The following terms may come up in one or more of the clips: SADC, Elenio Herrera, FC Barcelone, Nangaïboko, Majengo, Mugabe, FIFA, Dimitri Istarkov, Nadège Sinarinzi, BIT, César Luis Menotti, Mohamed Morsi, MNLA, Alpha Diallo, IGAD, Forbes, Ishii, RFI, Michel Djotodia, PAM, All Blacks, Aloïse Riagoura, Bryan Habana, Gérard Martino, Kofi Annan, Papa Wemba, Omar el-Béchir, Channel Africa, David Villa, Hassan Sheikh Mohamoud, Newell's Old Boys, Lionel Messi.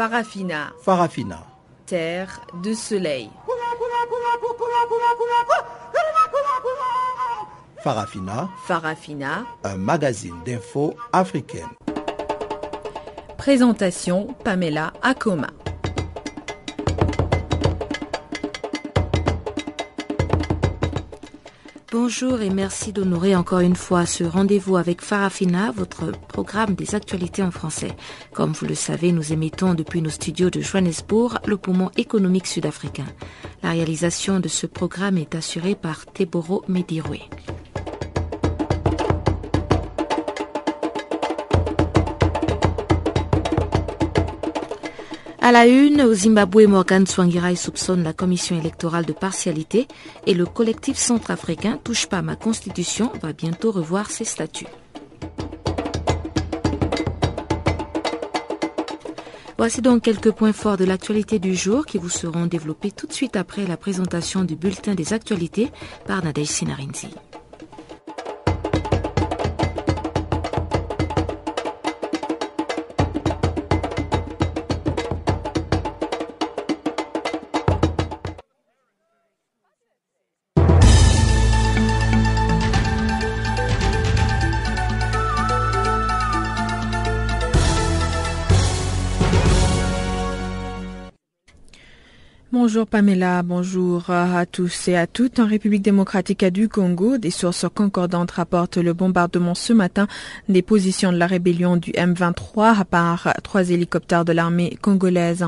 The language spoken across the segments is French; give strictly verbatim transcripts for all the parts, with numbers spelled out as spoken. Farafina. Farafina. Terre de soleil. Farafina. Farafina. Un magazine d'infos africaine. Présentation Pamela Akoma. Bonjour et merci d'honorer encore une fois ce rendez-vous avec Farafina, votre programme des actualités en français. Comme vous le savez, nous émettons depuis nos studios de Johannesburg, le poumon économique sud-africain. La réalisation de ce programme est assurée par Teboro Mediroué. À la une, au Zimbabwe, Morgan Tsvangirai soupçonne la commission électorale de partialité et le collectif centrafricain « Touche pas à ma constitution » va bientôt revoir ses statuts. Voici donc quelques points forts de l'actualité du jour qui vous seront développés tout de suite après la présentation du bulletin des actualités par Nadège Sinarinzi. Bonjour Pamela, bonjour à tous et à toutes. En République démocratique du Congo, des sources concordantes rapportent le bombardement ce matin des positions de la rébellion du M vingt-trois par trois hélicoptères de l'armée congolaise.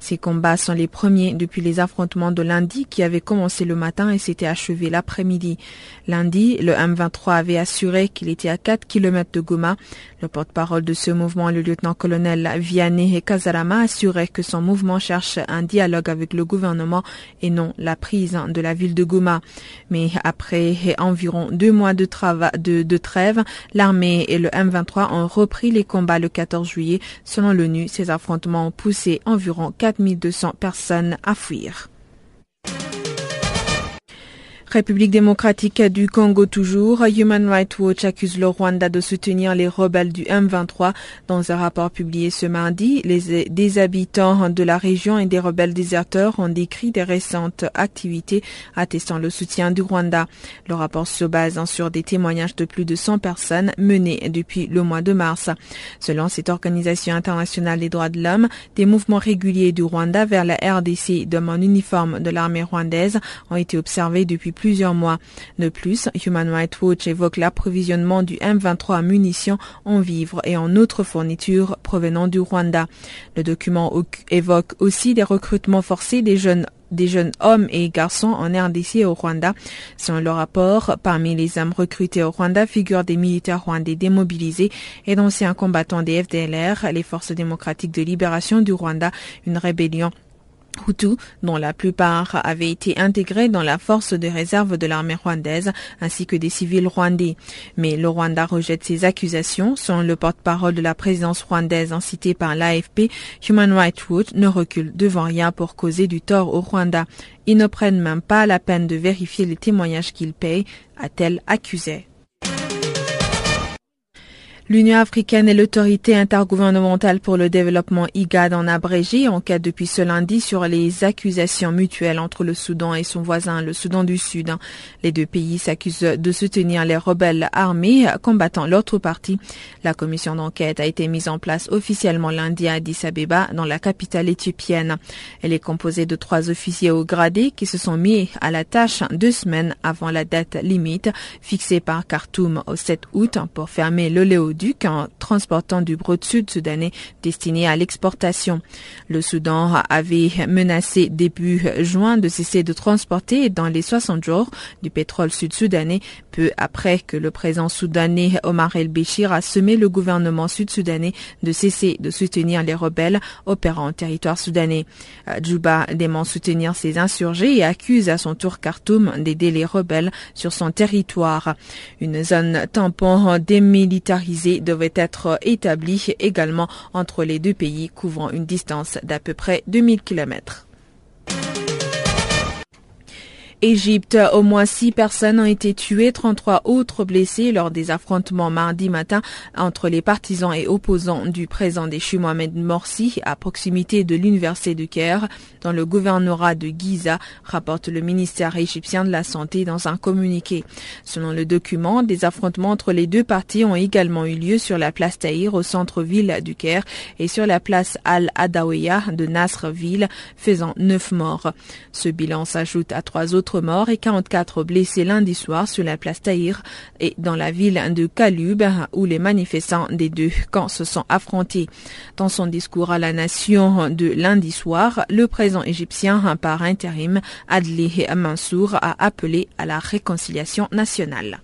Ces combats sont les premiers depuis les affrontements de lundi qui avaient commencé le matin et s'étaient achevés l'après-midi. Lundi, le M vingt-trois avait assuré qu'il était à quatre kilomètres de Goma. Le porte-parole de ce mouvement, le lieutenant-colonel Vianney Kazarama, assurait que son mouvement cherche un dialogue avec le gouvernement et non la prise de la ville de Goma. Mais après environ deux mois de, de, de trêve, l'armée et le M vingt-trois ont repris les combats le quatorze juillet. Selon l'ONU, ces affrontements ont poussé environ quatre mille deux cents personnes à fuir. République démocratique du Congo toujours, Human Rights Watch accuse le Rwanda de soutenir les rebelles du M vingt-trois. Dans un rapport publié ce mardi, les, des habitants de la région et des rebelles déserteurs ont décrit des récentes activités attestant le soutien du Rwanda. Le rapport se base sur des témoignages de plus de cent personnes menés depuis le mois de mars. Selon cette organisation internationale des droits de l'homme, des mouvements réguliers du Rwanda vers la R D C d'hommes en uniforme de l'armée rwandaise ont été observés depuis plus plusieurs mois. De plus, Human Rights Watch évoque l'approvisionnement du M vingt-trois en munitions, en vivres et en autres fournitures provenant du Rwanda. Le document évoque aussi des recrutements forcés des jeunes des jeunes hommes et garçons en R D C et au Rwanda. Selon le rapport, parmi les hommes recrutés au Rwanda figurent des militaires rwandais démobilisés et d'anciens combattants des F D L R, les forces démocratiques de libération du Rwanda, une rébellion Hutus, dont la plupart avaient été intégrés dans la force de réserve de l'armée rwandaise, ainsi que des civils rwandais. Mais le Rwanda rejette ces accusations. Selon le porte-parole de la présidence rwandaise incité par l'A F P, Human Rights Watch ne recule devant rien pour causer du tort au Rwanda. Ils ne prennent même pas la peine de vérifier les témoignages qu'ils payent, a-t-elle accusé. L'Union africaine et l'autorité intergouvernementale pour le développement I G A D en abrégé enquêtent depuis ce lundi sur les accusations mutuelles entre le Soudan et son voisin, le Soudan du Sud. Les deux pays s'accusent de soutenir les rebelles armés combattant l'autre partie. La commission d'enquête a été mise en place officiellement lundi à Addis Abeba, dans la capitale éthiopienne. Elle est composée de trois officiers haut gradés qui se sont mis à la tâche deux semaines avant la date limite fixée par Khartoum au sept août pour fermer le Léo Duc en transportant du brut sud-soudanais destiné à l'exportation. Le Soudan avait menacé début juin de cesser de transporter dans les soixante jours du pétrole sud-soudanais, peu après que le président soudanais Omar el-Béchir a sommé le gouvernement sud-soudanais de cesser de soutenir les rebelles opérant en territoire soudanais. Djouba dément soutenir ses insurgés et accuse à son tour Khartoum d'aider les rebelles sur son territoire. Une zone tampon démilitarisée devait être établie également entre les deux pays, couvrant une distance d'à peu près deux mille kilomètres. Égypte, au moins six personnes ont été tuées, trente-trois autres blessées lors des affrontements mardi matin entre les partisans et opposants du président déchu Mohamed Morsi à proximité de l'université du Caire dans le gouvernorat de Giza, rapporte le ministère égyptien de la Santé dans un communiqué. Selon le document, des affrontements entre les deux partis ont également eu lieu sur la place Tahrir au centre-ville du Caire et sur la place Al-Adawiya de Nasreville, faisant neuf morts. Ce bilan s'ajoute à trois autres morts et quarante-quatre blessés lundi soir sur la place Tahrir et dans la ville de Kaloub où les manifestants des deux camps se sont affrontés. Dans son discours à la nation de lundi soir, le président égyptien par intérim Adli Mansour a appelé à la réconciliation nationale.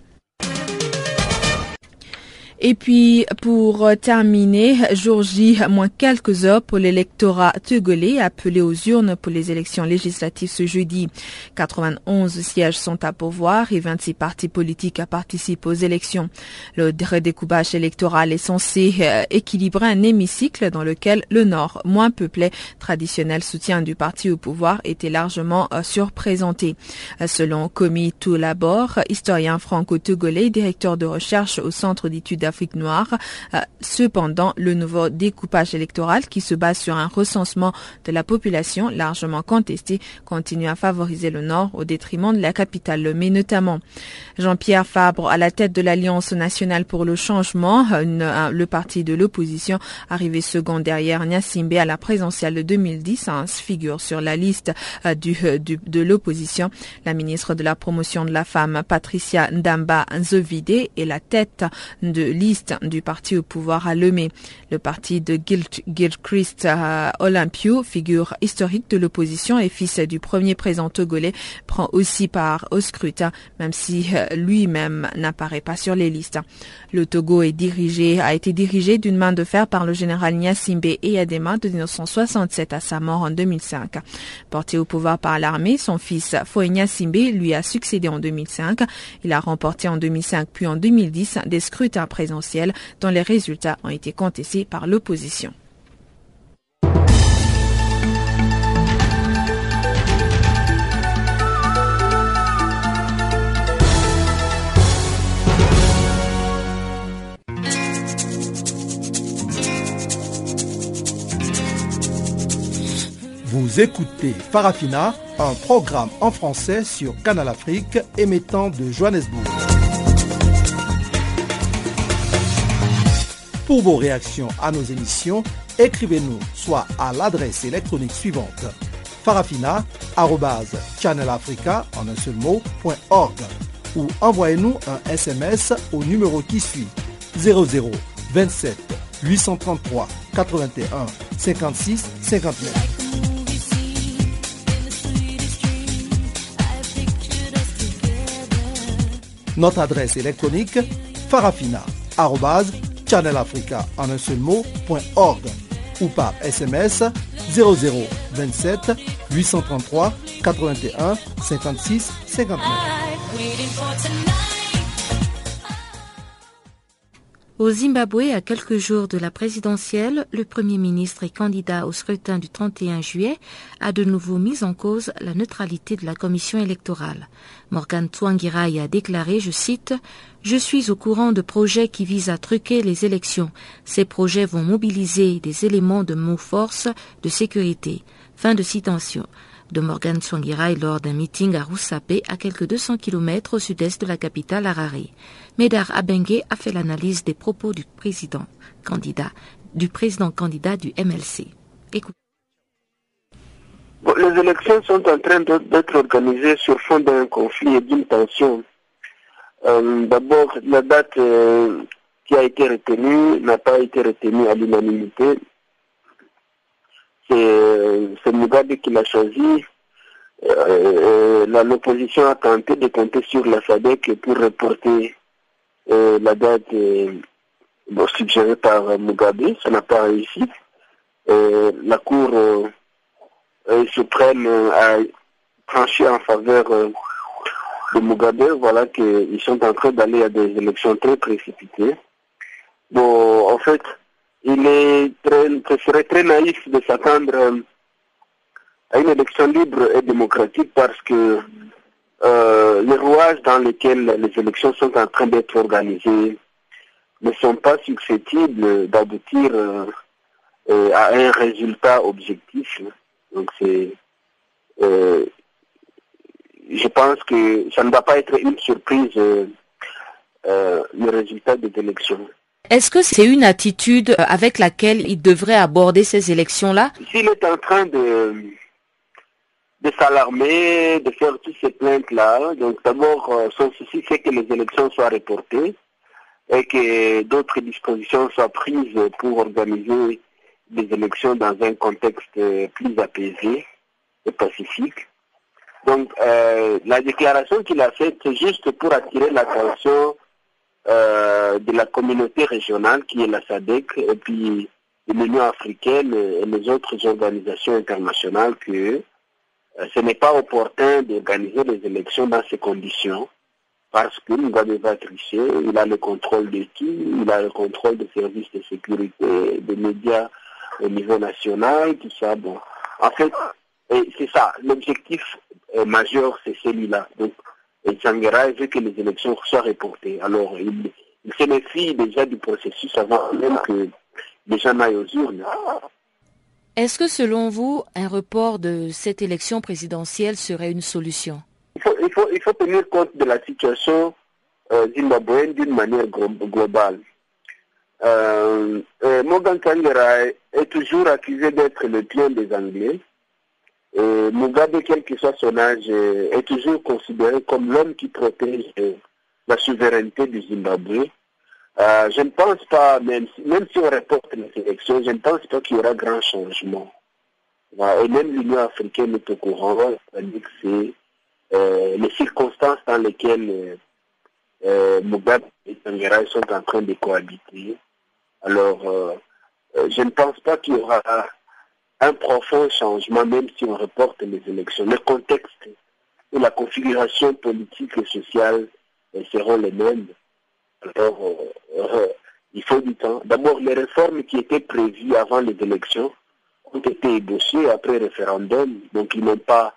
Et puis, pour terminer, jour J, moins quelques heures pour l'électorat togolais appelé aux urnes pour les élections législatives ce jeudi. quatre-vingt-onze sièges sont à pourvoir et vingt-six partis politiques participent aux élections. Le redécoupage électoral est censé équilibrer un hémicycle dans lequel le nord, moins peuplé, traditionnel soutien du parti au pouvoir, était largement surprésenté. Selon Komi Toulabor, historien franco-togolais, directeur de recherche au Centre d'études Afrique noire. Cependant, le nouveau découpage électoral qui se base sur un recensement de la population largement contesté continue à favoriser le Nord au détriment de la capitale Lomé notamment. Jean-Pierre Fabre à la tête de l'Alliance nationale pour le changement, une, le parti de l'opposition arrivé second derrière Gnassingbé à la présidentielle de deux mille dix, hein, figure sur la liste euh, du, du, de l'opposition. La ministre de la promotion de la femme Patricia Ndamba Zovide est la tête de liste du parti au pouvoir à Lomé. Le parti de Gilchrist Olympio, figure historique de l'opposition et fils du premier président togolais, prend aussi part au scrutin, même si lui-même n'apparaît pas sur les listes. Le Togo est dirigé, a été dirigé d'une main de fer par le général Gnassingbé Eyadéma de mille neuf cent soixante-sept à sa mort en deux mille cinq. Porté au pouvoir par l'armée, son fils Faure Gnassingbé lui a succédé en deux mille cinq. Il a remporté en deux mille cinq puis en deux mille dix des scrutins présentiel dont les résultats ont été contestés par l'opposition. Vous écoutez Farafina, un programme en français sur Canal Afrique émettant de Johannesburg. Pour vos réactions à nos émissions, écrivez-nous soit à l'adresse électronique suivante farafina arobase channel africa en un seul mot point org ou envoyez-nous un S M S au numéro qui suit zéro zéro vingt-sept huit cent trente-trois quatre-vingt-et-un cinquante-six cinquante-neuf. Notre adresse électronique farafina arobase channel africa en un seul mot point org ou par S M S zéro zéro vingt-sept huit cent trente-trois quatre-vingt-et-un cinquante-six cinquante-neuf. Au Zimbabwe, à quelques jours de la présidentielle, le Premier ministre et candidat au scrutin du trente et un juillet a de nouveau mis en cause la neutralité de la commission électorale. Morgan Tsvangirai a déclaré, je cite, « Je suis au courant de projets qui visent à truquer les élections. Ces projets vont mobiliser des éléments de mots force de sécurité. » Fin de citation de Morgan Tsvangirai lors d'un meeting à Roussape, à quelques deux cents kilomètres au sud-est de la capitale Harare. Médard Abengue a fait l'analyse des propos du président candidat du président candidat du M L C. Écoute. Les élections sont en train d'être organisées sur fond d'un conflit et d'une tension. Euh, D'abord, la date euh, qui a été retenue n'a pas été retenue à l'unanimité. C'est Mugabe qui l'a choisi. Euh, euh, L'opposition a tenté de compter sur la S A D C pour reporter euh, la date euh, bon, suggérée par Mugabe. Ça n'a pas réussi. Euh, la Cour euh, euh, suprême a tranché en faveur euh, de Mugabe. Voilà qu'ils sont en train d'aller à des élections très précipitées. Bon, en fait... Il est très, très, serait très naïf de s'attendre à une élection libre et démocratique parce que euh, les rouages dans lesquels les élections sont en train d'être organisées ne sont pas susceptibles d'aboutir euh, euh, à un résultat objectif. Donc c'est, euh, je pense que ça ne va pas être une surprise euh, euh, le résultat des élections. Est-ce que c'est une attitude avec laquelle il devrait aborder ces élections-là? S'il est en train de, de s'alarmer, de faire toutes ces plaintes-là, donc d'abord son souci c'est que les élections soient reportées et que d'autres dispositions soient prises pour organiser des élections dans un contexte plus apaisé et pacifique. Donc euh, la déclaration qu'il a faite, c'est juste pour attirer l'attention Euh, de la communauté régionale qui est la SADC et puis l'Union africaine et les autres organisations internationales que euh, ce n'est pas opportun d'organiser les élections dans ces conditions parce que Mugabe va tricher, il a le contrôle de qui, il a le contrôle des services de sécurité, des médias au niveau national, tout ça. Bon, en fait, c'est ça, l'objectif euh, majeur c'est celui-là. Donc, et Tsvangirai veut que les élections soient reportées. Alors, il, il se méfie déjà du processus avant même que les gens n'aillent aux urnes. Est-ce que, selon vous, un report de cette élection présidentielle serait une solution? Il faut, il faut, il faut tenir compte de la situation euh, zimbabwéenne d'une manière globale. Euh, euh, Morgan Tsvangirai est toujours accusé d'être le pion des Anglais. Et Mugabe, quel que soit son âge, est toujours considéré comme l'homme qui protège la souveraineté du Zimbabwe. Euh, je ne pense pas, même si, même si on reporte les élections, je ne pense pas qu'il y aura grand changement. Et même l'Union africaine est au courant, c'est-à-dire que c'est euh, les circonstances dans lesquelles euh, Mugabe et Tsvangirai sont en train de cohabiter. Alors, euh, je ne pense pas qu'il y aura un profond changement, même si on reporte les élections. Le contexte et la configuration politique et sociale seront les mêmes. Alors, euh, euh, il faut du temps. D'abord, les réformes qui étaient prévues avant les élections ont été ébauchées après référendum. Donc, ils n'ont pas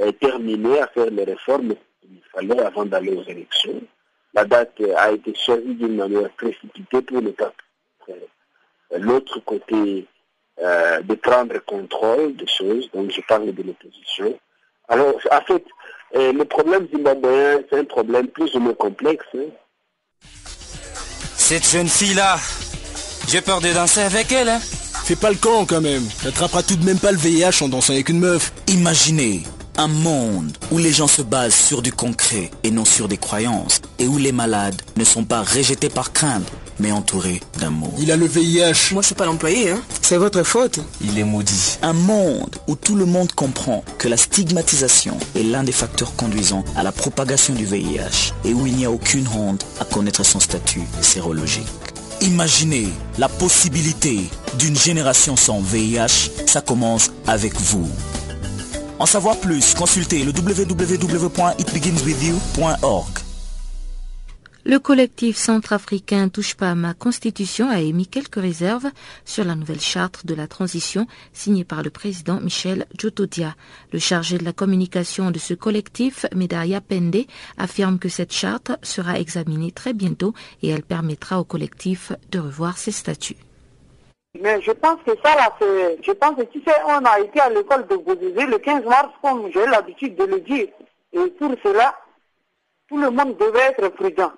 euh, terminé à faire les réformes qu'il fallait avant d'aller aux élections. La date a été choisie d'une manière précipitée pour ne pas prendre l'autre côté Euh, de prendre contrôle des choses, donc je parle de l'opposition. Alors, en fait, euh, le problème zimbabwéen, c'est un problème plus ou moins complexe. Hein. Cette jeune fille-là, j'ai peur de danser avec elle. Hein. Fais pas le con quand même, t'attraperas tout de même pas le V I H en dansant avec une meuf. Imaginez un monde où les gens se basent sur du concret et non sur des croyances, et où les malades ne sont pas rejetés par crainte, mais entouré d'un mot. Il a le V I H. Moi, je suis pas l'employé, hein. C'est votre faute. Il est maudit. Un monde où tout le monde comprend que la stigmatisation est l'un des facteurs conduisant à la propagation du V I H et où il n'y a aucune honte à connaître son statut sérologique. Imaginez la possibilité d'une génération sans V I H. Ça commence avec vous. En savoir plus, consultez le w w w point it begins with you point org. Le collectif centrafricain Touche pas à ma constitution a émis quelques réserves sur la nouvelle charte de la transition signée par le président Michel Djotodia. Le chargé de la communication de ce collectif, Medaria Pende, affirme que cette charte sera examinée très bientôt et elle permettra au collectif de revoir ses statuts. Mais je pense que ça là, c'est... je pense que tu sais, on a été à l'école de Bozizé le quinze mars, comme j'ai l'habitude de le dire. Et pour cela, tout le monde devait être prudent.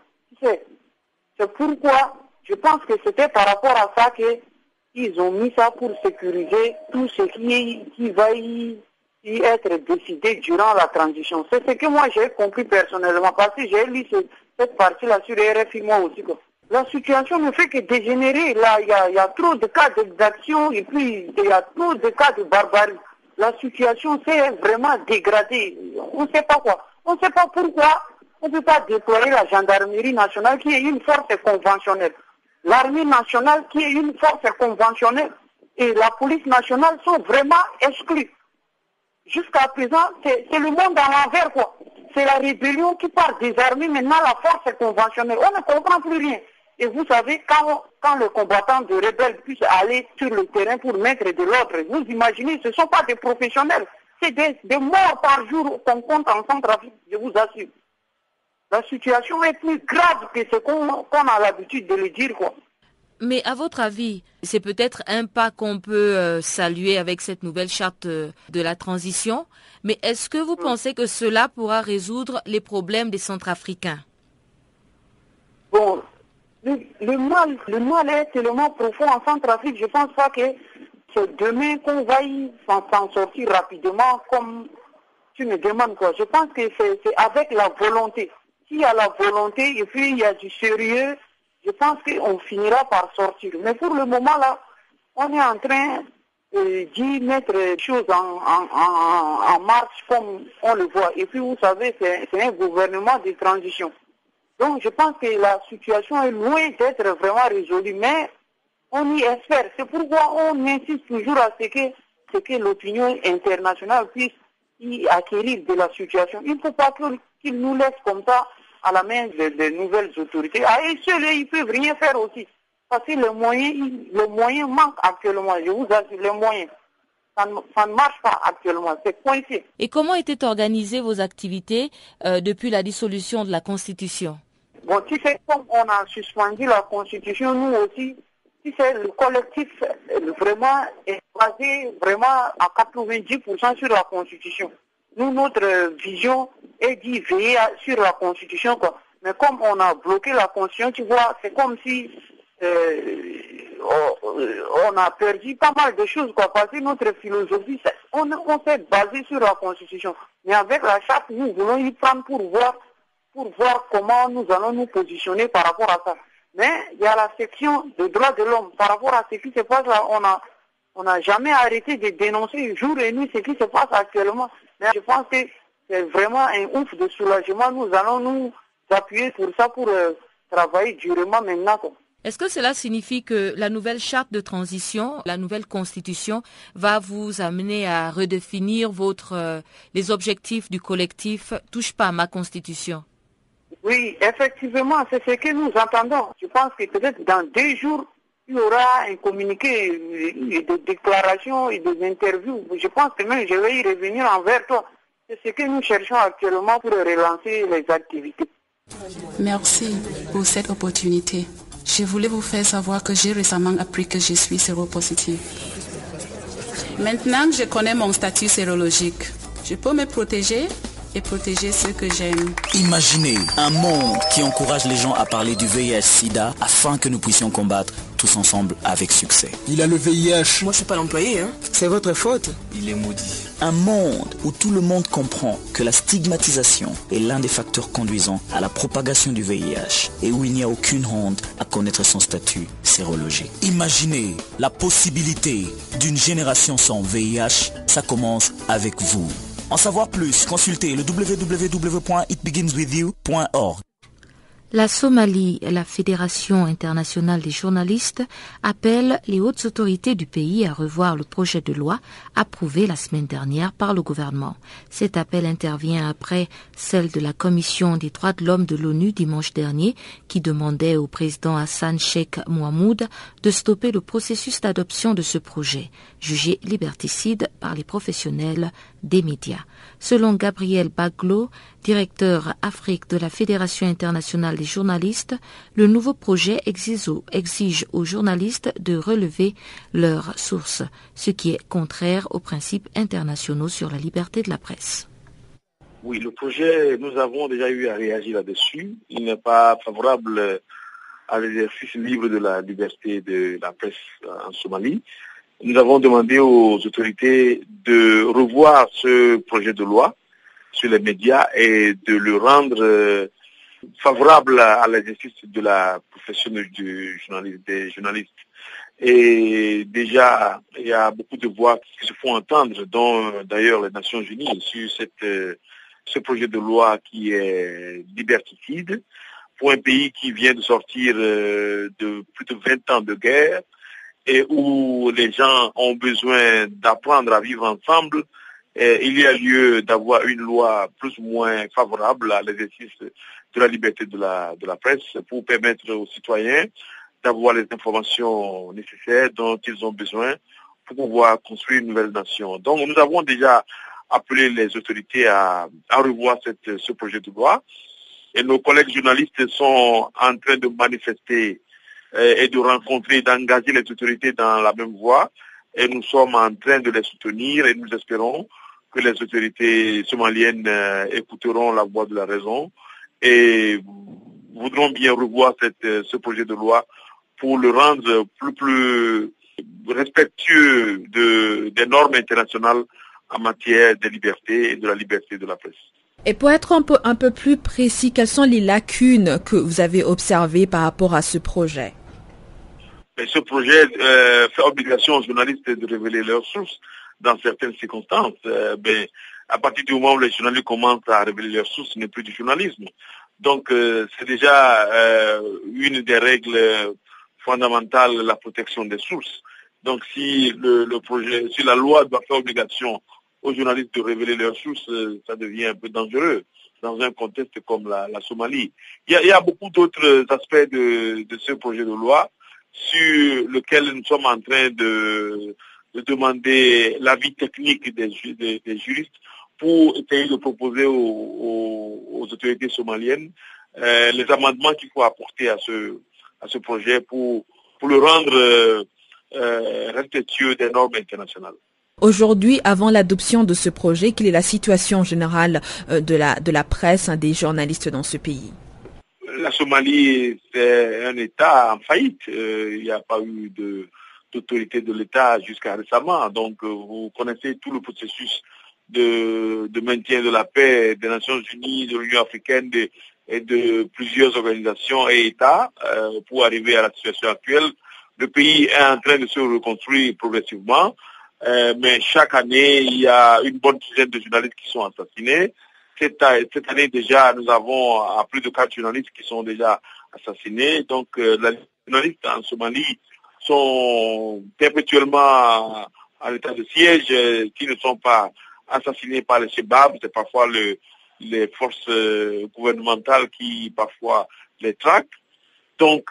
C'est pourquoi je pense que c'était par rapport à ça qu'ils ont mis ça pour sécuriser tout ce qui, qui va y, y être décidé durant la transition. C'est ce que moi j'ai compris personnellement, parce que j'ai lu ce, cette partie-là sur R F I, moi aussi. Quoi. La situation ne fait que dégénérer. Là, il y a, y a trop de cas d'action et puis il y a trop de cas de barbarie. La situation s'est vraiment dégradée. On ne sait pas quoi. On ne sait pas pourquoi. On ne peut pas déployer la gendarmerie nationale qui est une force conventionnelle. L'armée nationale qui est une force conventionnelle. Et la police nationale sont vraiment exclus. Jusqu'à présent, c'est le monde à l'envers, quoi. C'est la rébellion qui part des armées, maintenant la force conventionnelle. On ne comprend plus rien. Et vous savez, quand, quand le combattant de rebelle puisse aller sur le terrain pour mettre de l'ordre, vous imaginez, ce ne sont pas des professionnels. C'est des, des morts par jour qu'on compte en Centrafrique, je vous assure. La situation est plus grave que ce qu'on qu'on a l'habitude de le dire, quoi. Mais à votre avis, c'est peut-être un pas qu'on peut saluer avec cette nouvelle charte de la transition, mais est-ce que vous pensez que cela pourra résoudre les problèmes des Centrafricains? Bon, le, le, mal, le mal est tellement profond en Centrafrique, je ne pense pas que c'est demain qu'on va s'en sortir rapidement comme tu me demandes, quoi. Je pense que c'est avec la volonté. S'il y a la volonté et puis il y a du sérieux, je pense qu'on finira par sortir. Mais pour le moment, là, on est en train euh, d'y mettre les choses en, en, en, en marche comme on le voit. Et puis, vous savez, c'est un gouvernement de transition. Donc, je pense que la situation est loin d'être vraiment résolue, mais on y espère. C'est pourquoi on insiste toujours à ce que, ce que l'opinion internationale puisse y acquérir de la situation. Il ne faut pas qu'ils nous laissent comme ça à la main des de nouvelles autorités. À eux seuls, ils ne peuvent rien faire aussi. Parce que les moyens, les moyens manquent actuellement. Je vous assure, les moyens. Ça ne, ça ne marche pas actuellement. C'est coincé. Et comment étaient organisées vos activités euh, depuis la dissolution de la Constitution? Bon, tu sais, comme on a suspendu la Constitution, nous aussi, tu sais, le collectif vraiment est basé vraiment à quatre-vingt-dix pour cent sur la Constitution. Nous, notre vision est d'y veiller sur la Constitution, quoi. Mais comme on a bloqué la Constitution, tu vois, c'est comme si euh, on a perdu pas mal de choses, quoi. Parce que notre philosophie, on, on s'est basé sur la Constitution. Mais avec la charte, nous voulons y prendre pour voir, pour voir comment nous allons nous positionner par rapport à ça. Mais il y a la section des droits de l'homme. Par rapport à ce qui se passe là, on a, on n'a jamais arrêté de dénoncer jour et nuit ce qui se passe actuellement. Mais je pense que c'est vraiment un ouf de soulagement. Nous allons nous appuyer pour ça, pour euh, travailler durement maintenant. Est-ce que cela signifie que la nouvelle charte de transition, la nouvelle constitution, va vous amener à redéfinir votre euh, les objectifs du collectif « Touche pas à ma constitution » ? Oui, effectivement, c'est ce que nous entendons. Je pense que peut-être dans deux jours, il y aura un communiqué, des déclarations et des interviews. Je pense que même je vais y revenir envers toi. C'est ce que nous cherchons actuellement pour relancer les activités. Merci pour cette opportunité. Je voulais vous faire savoir que j'ai récemment appris que je suis séropositive. Maintenant que je connais mon statut sérologique, je peux me protéger et protéger ceux que j'aime. Imaginez un monde qui encourage les gens à parler du V I H sida afin que nous puissions combattre tous ensemble avec succès. Il a le V I H. Moi, je suis pas l'employé, hein. C'est votre faute. Il est maudit. Un monde où tout le monde comprend que la stigmatisation est l'un des facteurs conduisant à la propagation du V I H et où il n'y a aucune honte à connaître son statut sérologique. Imaginez la possibilité d'une génération sans V I H. Ça commence avec vous. En savoir plus, consultez le w w w point it begins with you point org. La Somalie, la Fédération internationale des journalistes, appelle les hautes autorités du pays à revoir le projet de loi approuvé la semaine dernière par le gouvernement. Cet appel intervient après celle de la Commission des droits de l'homme de l'ONU dimanche dernier qui demandait au président Hassan Sheikh Mohamoud de stopper le processus d'adoption de ce projet, jugé liberticide par les professionnels des médias. Selon Gabriel Baglo, directeur Afrique de la Fédération internationale des journalistes, le nouveau projet exige aux, exige aux journalistes de relever leurs sources, ce qui est contraire aux principes internationaux sur la liberté de la presse. Oui, le projet, nous avons déjà eu à réagir là-dessus. Il n'est pas favorable à l'exercice libre de la liberté de la presse en Somalie. Nous avons demandé aux autorités de revoir ce projet de loi sur les médias et de le rendre favorable à l'exercice de la profession du journaliste, des journalistes. Et déjà, il y a beaucoup de voix qui se font entendre, dont d'ailleurs les Nations Unies, sur cette, ce projet de loi qui est liberticide pour un pays qui vient de sortir de plus de vingt ans de guerre, et où les gens ont besoin d'apprendre à vivre ensemble, et il y a lieu d'avoir une loi plus ou moins favorable à l'exercice de la liberté de la, de la presse pour permettre aux citoyens d'avoir les informations nécessaires dont ils ont besoin pour pouvoir construire une nouvelle nation. Donc nous avons déjà appeler les autorités à, à revoir cette, ce projet de loi. Et nos collègues journalistes sont en train de manifester euh, et de rencontrer, d'engager les autorités dans la même voie. Et nous sommes en train de les soutenir et nous espérons que les autorités somaliennes euh, écouteront la voix de la raison et voudront bien revoir cette, ce projet de loi pour le rendre plus, plus respectueux de, des normes internationales en matière de liberté et de la liberté de la presse. Et pour être un peu, un peu plus précis, quelles sont les lacunes que vous avez observées par rapport à ce projet? Mais ce projet euh, fait obligation aux journalistes de révéler leurs sources dans certaines circonstances. Euh, ben, à partir du moment où les journalistes commencent à révéler leurs sources, ce n'est plus du journalisme. Donc euh, c'est déjà euh, une des règles fondamentales, la protection des sources. Donc si le, le projet, si la loi doit faire obligation aux journalistes de révéler leurs sources, euh, ça devient un peu dangereux dans un contexte comme la, la Somalie. Il y a, il y a beaucoup d'autres aspects de, de ce projet de loi sur lequel nous sommes en train de, de demander l'avis technique des, des, des juristes pour essayer de proposer aux, aux, aux autorités somaliennes euh, les amendements qu'il faut apporter à ce, à ce projet pour, pour le rendre euh, euh, respectueux des normes internationales. Aujourd'hui, avant l'adoption de ce projet, quelle est la situation générale euh, de, la, de la presse, hein, des journalistes dans ce pays ? La Somalie, c'est un État en faillite. Euh, il n'y a pas eu de, d'autorité de l'État jusqu'à récemment. Donc, euh, vous connaissez tout le processus de, de maintien de la paix des Nations Unies, de l'Union africaine de, et de plusieurs organisations et États euh, pour arriver à la situation actuelle. Le pays est en train de se reconstruire progressivement, euh, mais chaque année, il y a une bonne dizaine de journalistes qui sont assassinés. Cette année déjà, nous avons plus de quatre journalistes qui sont déjà assassinés. Donc, euh, les journalistes en Somalie sont perpétuellement en état de siège, euh, qui ne sont pas assassinés par les Chebabs. C'est parfois le, les forces euh, gouvernementales qui parfois les traquent. Donc,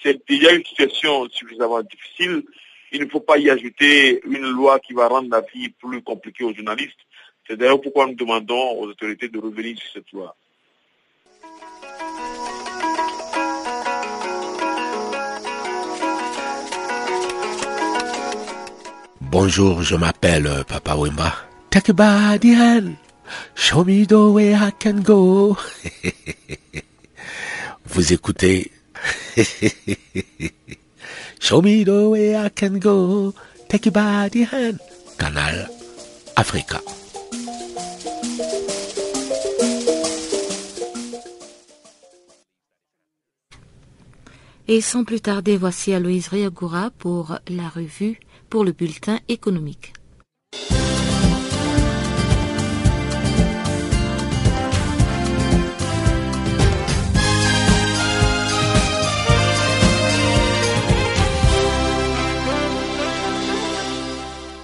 c'est déjà une situation suffisamment difficile. Il ne faut pas y ajouter une loi qui va rendre la vie plus compliquée aux journalistes. C'est d'ailleurs pourquoi nous demandons aux autorités de revenir sur cette loi. Bonjour, je m'appelle Papa Wemba. Take a body hand, show me the way I can go. Vous écoutez. Show me the way I can go. Take a body hand. Canal Africa. Et sans plus tarder, voici Aloïse Riagoura pour la revue, pour le bulletin économique.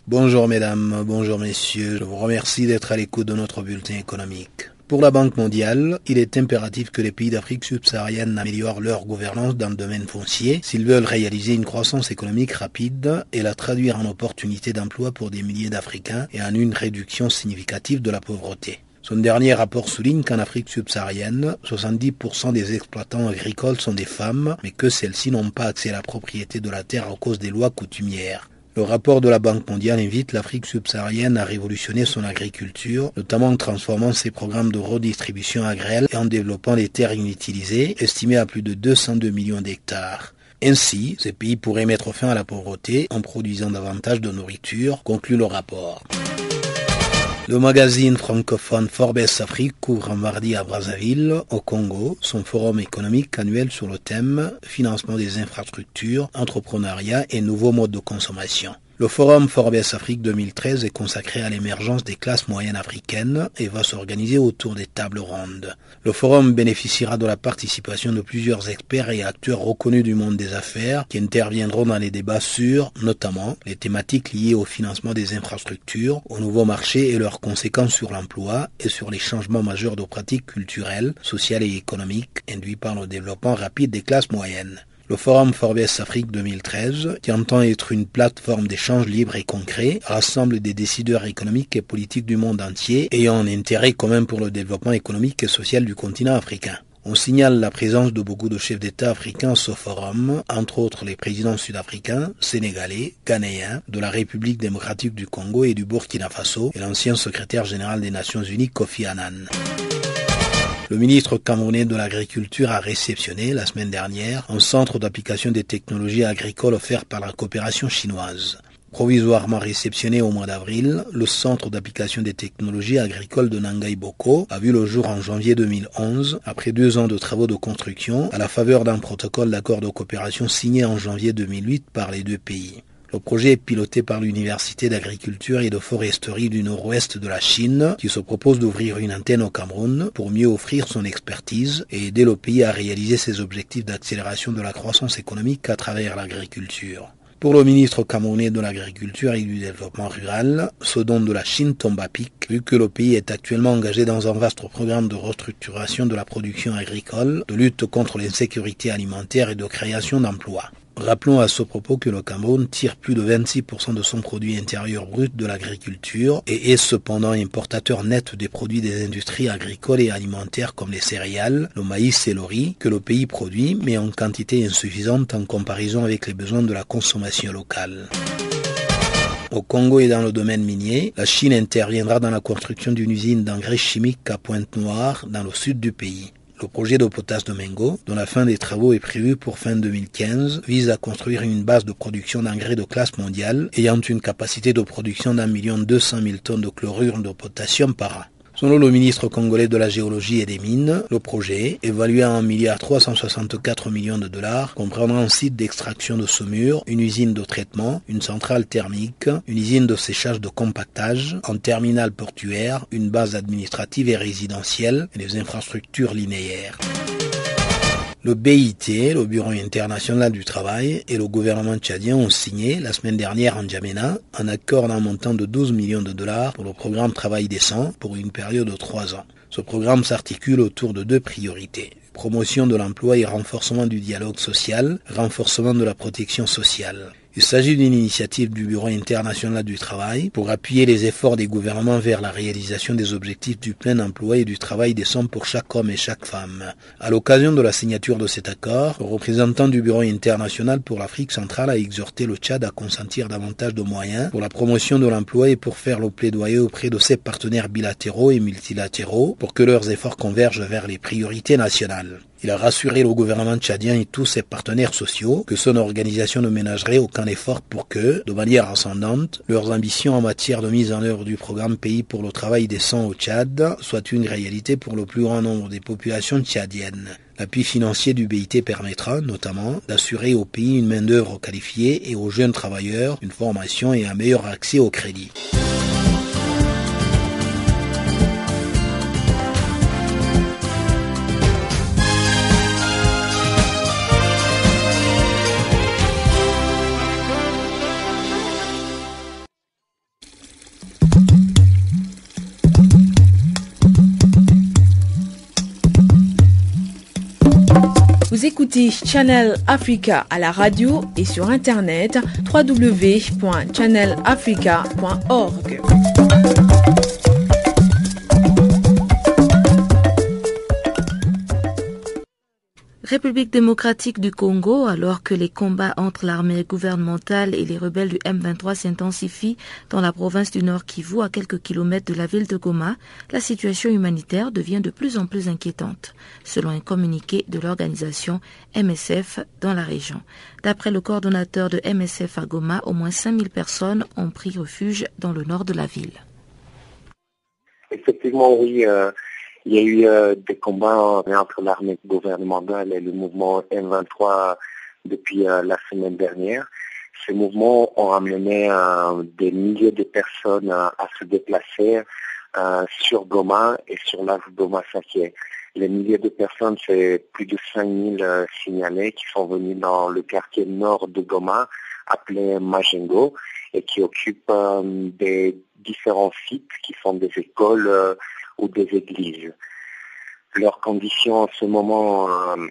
Bonjour mesdames, bonjour messieurs, je vous remercie d'être à l'écoute de notre bulletin économique. Pour la Banque mondiale, il est impératif que les pays d'Afrique subsaharienne améliorent leur gouvernance dans le domaine foncier s'ils veulent réaliser une croissance économique rapide et la traduire en opportunités d'emploi pour des milliers d'Africains et en une réduction significative de la pauvreté. Son dernier rapport souligne qu'en Afrique subsaharienne, soixante-dix pour cent des exploitants agricoles sont des femmes, mais que celles-ci n'ont pas accès à la propriété de la terre à cause des lois coutumières. Le rapport de la Banque mondiale invite l'Afrique subsaharienne à révolutionner son agriculture, notamment en transformant ses programmes de redistribution agraire et en développant les terres inutilisées, estimées à plus de deux cent deux millions d'hectares. Ainsi, ces pays pourraient mettre fin à la pauvreté en produisant davantage de nourriture, conclut le rapport. Le magazine francophone Forbes Afrique couvre mardi à Brazzaville, au Congo, son forum économique annuel sur le thème « Financement des infrastructures, entrepreneuriat et nouveaux modes de consommation ». Le forum Forbes Afrique deux mille treize est consacré à l'émergence des classes moyennes africaines et va s'organiser autour des tables rondes. Le forum bénéficiera de la participation de plusieurs experts et acteurs reconnus du monde des affaires qui interviendront dans les débats sur, notamment, les thématiques liées au financement des infrastructures, aux nouveaux marchés et leurs conséquences sur l'emploi et sur les changements majeurs de pratiques culturelles, sociales et économiques induits par le développement rapide des classes moyennes. Le forum Forbes Afrique deux mille treize, qui entend être une plateforme d'échange libre et concret, rassemble des décideurs économiques et politiques du monde entier ayant un intérêt commun pour le développement économique et social du continent africain. On signale la présence de beaucoup de chefs d'État africains au forum, entre autres les présidents sud-africains, sénégalais, ghanéens, de la République démocratique du Congo et du Burkina Faso et l'ancien secrétaire général des Nations Unies Kofi Annan. Le ministre camerounais de l'Agriculture a réceptionné la semaine dernière un centre d'application des technologies agricoles offert par la coopération chinoise. Provisoirement réceptionné au mois d'avril, le Centre d'application des technologies agricoles de Nangaïboko a vu le jour en janvier deux mille onze, après deux ans de travaux de construction, à la faveur d'un protocole d'accord de coopération signé en janvier deux mille huit par les deux pays. Le projet est piloté par l'Université d'agriculture et de foresterie du nord-ouest de la Chine, qui se propose d'ouvrir une antenne au Cameroun pour mieux offrir son expertise et aider le pays à réaliser ses objectifs d'accélération de la croissance économique à travers l'agriculture. Pour le ministre camerounais de l'Agriculture et du Développement Rural, ce don de la Chine tombe à pic, vu que le pays est actuellement engagé dans un vaste programme de restructuration de la production agricole, de lutte contre l'insécurité alimentaire et de création d'emplois. Rappelons à ce propos que le Cameroun tire plus de vingt-six pour cent de son produit intérieur brut de l'agriculture et est cependant importateur net des produits des industries agricoles et alimentaires comme les céréales, le maïs et le riz que le pays produit, mais en quantité insuffisante en comparaison avec les besoins de la consommation locale. Au Congo et dans le domaine minier, la Chine interviendra dans la construction d'une usine d'engrais chimiques à Pointe-Noire, dans le sud du pays. Le projet de potasse de Mengo, dont la fin des travaux est prévue pour fin deux mille quinze, vise à construire une base de production d'engrais de classe mondiale ayant une capacité de production d'un million deux cent mille tonnes de chlorure de potassium par an. Selon le ministre congolais de la Géologie et des Mines, le projet, évalué à un milliard trois cent soixante-quatre millions de dollars, comprendra un site d'extraction de saumure, une usine de traitement, une centrale thermique, une usine de séchage de compactage, un terminal portuaire, une base administrative et résidentielle et des infrastructures linéaires. Le B I T, le Bureau international du travail, et le gouvernement tchadien ont signé la semaine dernière en N'Djamena un accord d'un montant de douze millions de dollars pour le programme Travail décent pour une période de trois ans. Ce programme s'articule autour de deux priorités. Promotion de l'emploi et renforcement du dialogue social, renforcement de la protection sociale. Il s'agit d'une initiative du Bureau international du travail pour appuyer les efforts des gouvernements vers la réalisation des objectifs du plein emploi et du travail décent pour chaque homme et chaque femme. À l'occasion de la signature de cet accord, le représentant du Bureau international pour l'Afrique centrale a exhorté le Tchad à consentir davantage de moyens pour la promotion de l'emploi et pour faire le plaidoyer auprès de ses partenaires bilatéraux et multilatéraux pour que leurs efforts convergent vers les priorités nationales. Il a rassuré le gouvernement tchadien et tous ses partenaires sociaux que son organisation ne ménagerait aucun effort pour que, de manière ascendante, leurs ambitions en matière de mise en œuvre du programme Pays pour le travail décent au Tchad soient une réalité pour le plus grand nombre des populations tchadiennes. L'appui financier du B I T permettra, notamment, d'assurer au pays une main-d'œuvre qualifiée et aux jeunes travailleurs une formation et un meilleur accès au crédit. Vous écoutez Channel Africa à la radio et sur internet w w w point channel africa point org. République démocratique du Congo, alors que les combats entre l'armée gouvernementale et les rebelles du M vingt-trois s'intensifient dans la province du Nord Kivu, à quelques kilomètres de la ville de Goma, la situation humanitaire devient de plus en plus inquiétante, selon un communiqué de l'organisation M S F dans la région. D'après le coordonnateur de M S F à Goma, au moins cinq mille personnes ont pris refuge dans le nord de la ville. Effectivement, oui. Euh... Il y a eu euh, des combats entre l'armée gouvernementale et le mouvement M vingt-trois depuis euh, la semaine dernière. Ces mouvements ont amené euh, des milliers de personnes euh, à se déplacer euh, sur Goma et sur l'arche Goma-Sakié. Les milliers de personnes, c'est plus de cinq mille euh, signalés qui sont venus dans le quartier nord de Goma, appelé Majengo, et qui occupent euh, des différents sites qui sont des écoles euh, ou des églises. Leurs conditions en ce moment euh,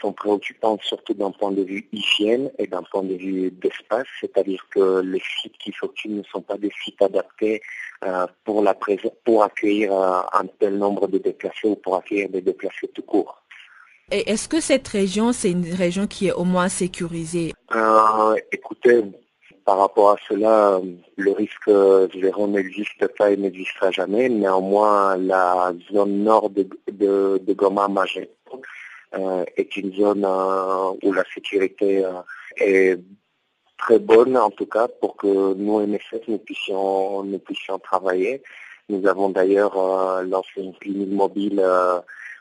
sont préoccupantes surtout d'un point de vue hygiène et d'un point de vue d'espace, c'est-à-dire que les sites qui s'occupent ne sont pas des sites adaptés euh, pour, la pré- pour accueillir euh, un tel nombre de déplacés ou pour accueillir des déplacés tout court. Et est-ce que cette région, c'est une région qui est au moins sécurisée ? euh, Écoutez, par rapport à cela, le risque zéro n'existe pas et n'existera jamais. Néanmoins, la zone nord de, de, de Goma Magé euh, est une zone euh, où la sécurité euh, est très bonne, en tout cas, pour que nous, M S F, nous puissions, nous puissions travailler. Nous avons d'ailleurs euh, lancé une clinique mobile euh,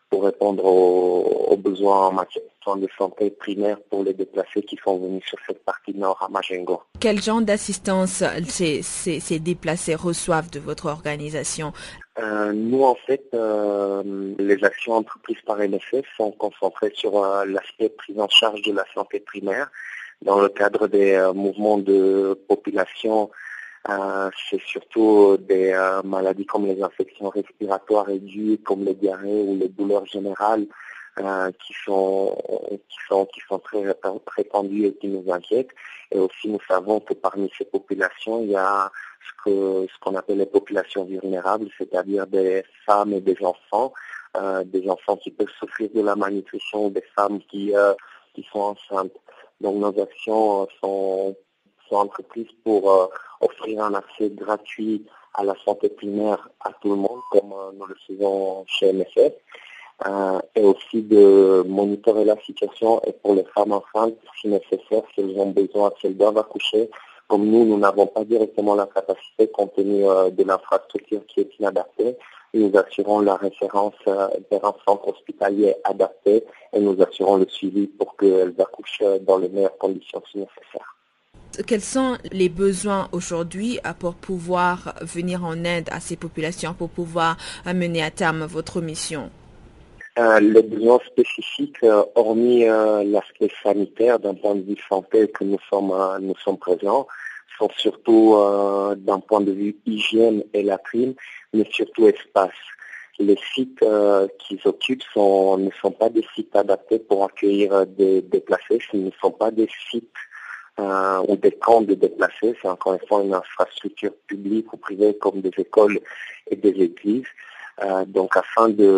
pour répondre aux, aux besoins en matière de santé primaire pour les déplacés qui sont venus sur cette partie nord à Majengo. Quel genre d'assistance ces, ces, ces déplacés reçoivent de votre organisation ? euh, Nous, en fait, euh, les actions entreprises par M S F sont concentrées sur euh, l'aspect prise en charge de la santé primaire. Dans le cadre des euh, mouvements de population, Euh, c'est surtout des euh, maladies comme les infections respiratoires aiguës, comme les diarrhées ou les douleurs générales euh, qui sont qui sont qui sont très répandues et qui nous inquiètent. Et aussi, nous savons que parmi ces populations, il y a ce que ce qu'on appelle les populations vulnérables, c'est-à-dire des femmes et des enfants, euh, des enfants qui peuvent souffrir de la malnutrition, des femmes qui euh, qui sont enceintes. Donc, nos actions sont sont entreprises pour euh, offrir un accès gratuit à la santé primaire à tout le monde, comme euh, nous le faisons chez M S F, euh, et aussi de monitorer la situation et pour les femmes enceintes, si nécessaire, si elles ont besoin, si elles doivent accoucher. Comme nous, nous n'avons pas directement la capacité, compte tenu euh, de l'infrastructure qui est inadaptée, nous assurons la référence euh, vers un centre hospitalier adapté et nous assurons le suivi pour qu'elles accouchent dans les meilleures conditions si nécessaire. Quels sont les besoins aujourd'hui pour pouvoir venir en aide à ces populations, pour pouvoir mener à terme votre mission ? euh, Les besoins spécifiques, euh, hormis euh, l'aspect sanitaire, d'un point de vue santé que nous sommes, euh, nous sommes présents, sont surtout euh, d'un point de vue hygiène et latrines, mais surtout espace. Les sites euh, qu'ils occupent sont, ne sont pas des sites adaptés pour accueillir des déplacés, ce ne sont pas des sites Euh, ou des camps de déplacés, c'est encore une fois une infrastructure publique ou privée comme des écoles et des églises. Euh, donc afin de,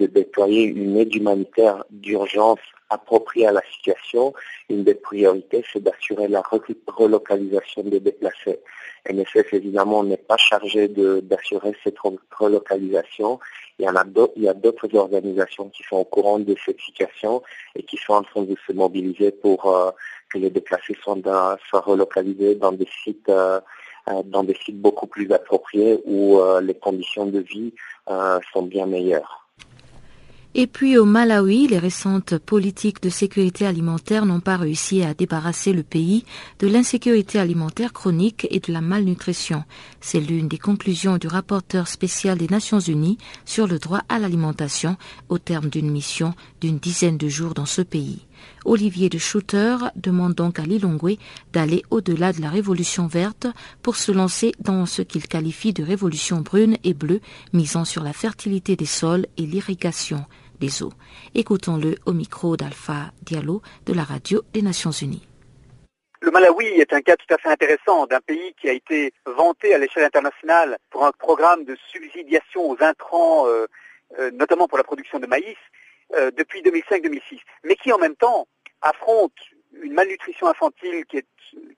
de déployer une aide humanitaire d'urgence appropriée à la situation, une des priorités c'est d'assurer la relocalisation des déplacés. M S F évidemment n'est pas chargé de, d'assurer cette relocalisation. Il y en a d'autres, il y a d'autres organisations qui sont au courant de cette situation et qui sont en train de se mobiliser pour euh, que les déplacés soient, soient relocalisés dans des sites, euh, dans des sites beaucoup plus appropriés où euh, les conditions de vie euh, sont bien meilleures. Et puis au Malawi, les récentes politiques de sécurité alimentaire n'ont pas réussi à débarrasser le pays de l'insécurité alimentaire chronique et de la malnutrition. C'est l'une des conclusions du rapporteur spécial des Nations Unies sur le droit à l'alimentation au terme d'une mission d'une dizaine de jours dans ce pays. Olivier de Schutter demande donc à Lilongwe d'aller au-delà de la révolution verte pour se lancer dans ce qu'il qualifie de révolution brune et bleue, misant sur la fertilité des sols et l'irrigation des eaux. Écoutons-le au micro d'Alpha Diallo de la radio des Nations Unies. Le Malawi est un cas tout à fait intéressant d'un pays qui a été vanté à l'échelle internationale pour un programme de subsidiation aux intrants, euh, euh, notamment pour la production de maïs, Euh, depuis deux mille cinq deux mille six, mais qui en même temps affronte une malnutrition infantile qui, est,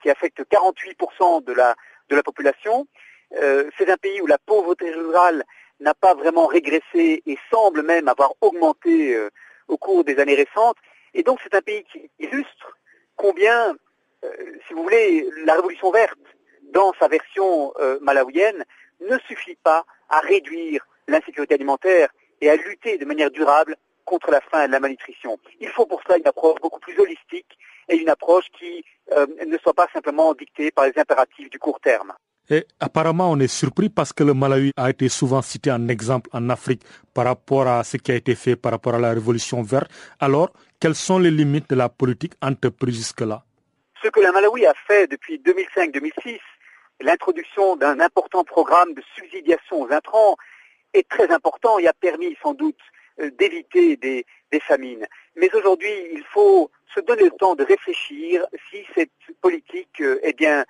qui affecte quarante-huit pour cent de la, de la population. Euh, c'est un pays où la pauvreté rurale n'a pas vraiment régressé et semble même avoir augmenté euh, au cours des années récentes. Et donc c'est un pays qui illustre combien, euh, si vous voulez, la révolution verte dans sa version euh, malawienne ne suffit pas à réduire l'insécurité alimentaire et à lutter de manière durable contre la faim et la malnutrition. Il faut pour cela une approche beaucoup plus holistique et une approche qui euh, ne soit pas simplement dictée par les impératifs du court terme. Et apparemment, on est surpris parce que le Malawi a été souvent cité en exemple en Afrique par rapport à ce qui a été fait par rapport à la révolution verte. Alors, quelles sont les limites de la politique entreprise jusque-là ? Ce que le Malawi a fait depuis deux mille cinq deux mille six, l'introduction d'un important programme de subsidiation aux intrants, est très important et a permis sans doute d'éviter des, des famines. Mais aujourd'hui, il faut se donner le temps de réfléchir si cette politique est bien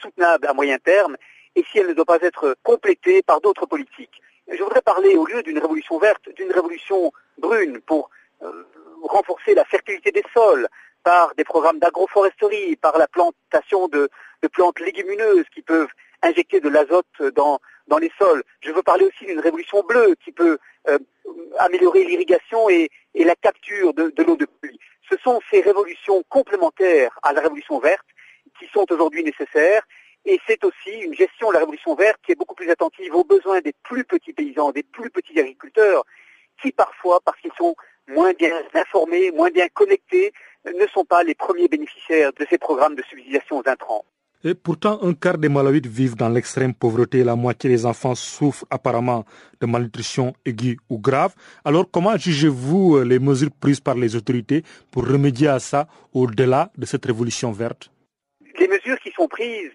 soutenable à moyen terme et si elle ne doit pas être complétée par d'autres politiques. Je voudrais parler, au lieu d'une révolution verte, d'une révolution brune pour euh, renforcer la fertilité des sols par des programmes d'agroforesterie, par la plantation de, de plantes légumineuses qui peuvent injecter de l'azote dans, dans les sols. Je veux parler aussi d'une révolution bleue qui peut euh, améliorer l'irrigation et, et la capture de, de l'eau de pluie. Ce sont ces révolutions complémentaires à la révolution verte qui sont aujourd'hui nécessaires. Et c'est aussi une gestion de la révolution verte qui est beaucoup plus attentive aux besoins des plus petits paysans, des plus petits agriculteurs, qui parfois, parce qu'ils sont moins bien informés, moins bien connectés, ne sont pas les premiers bénéficiaires de ces programmes de subsidisation aux intrants. Et pourtant, un quart des Malawites vivent dans l'extrême pauvreté. La moitié des enfants souffrent apparemment de malnutrition aiguë ou grave. Alors comment jugez-vous les mesures prises par les autorités pour remédier à ça au-delà de cette révolution verte? Les mesures qui sont prises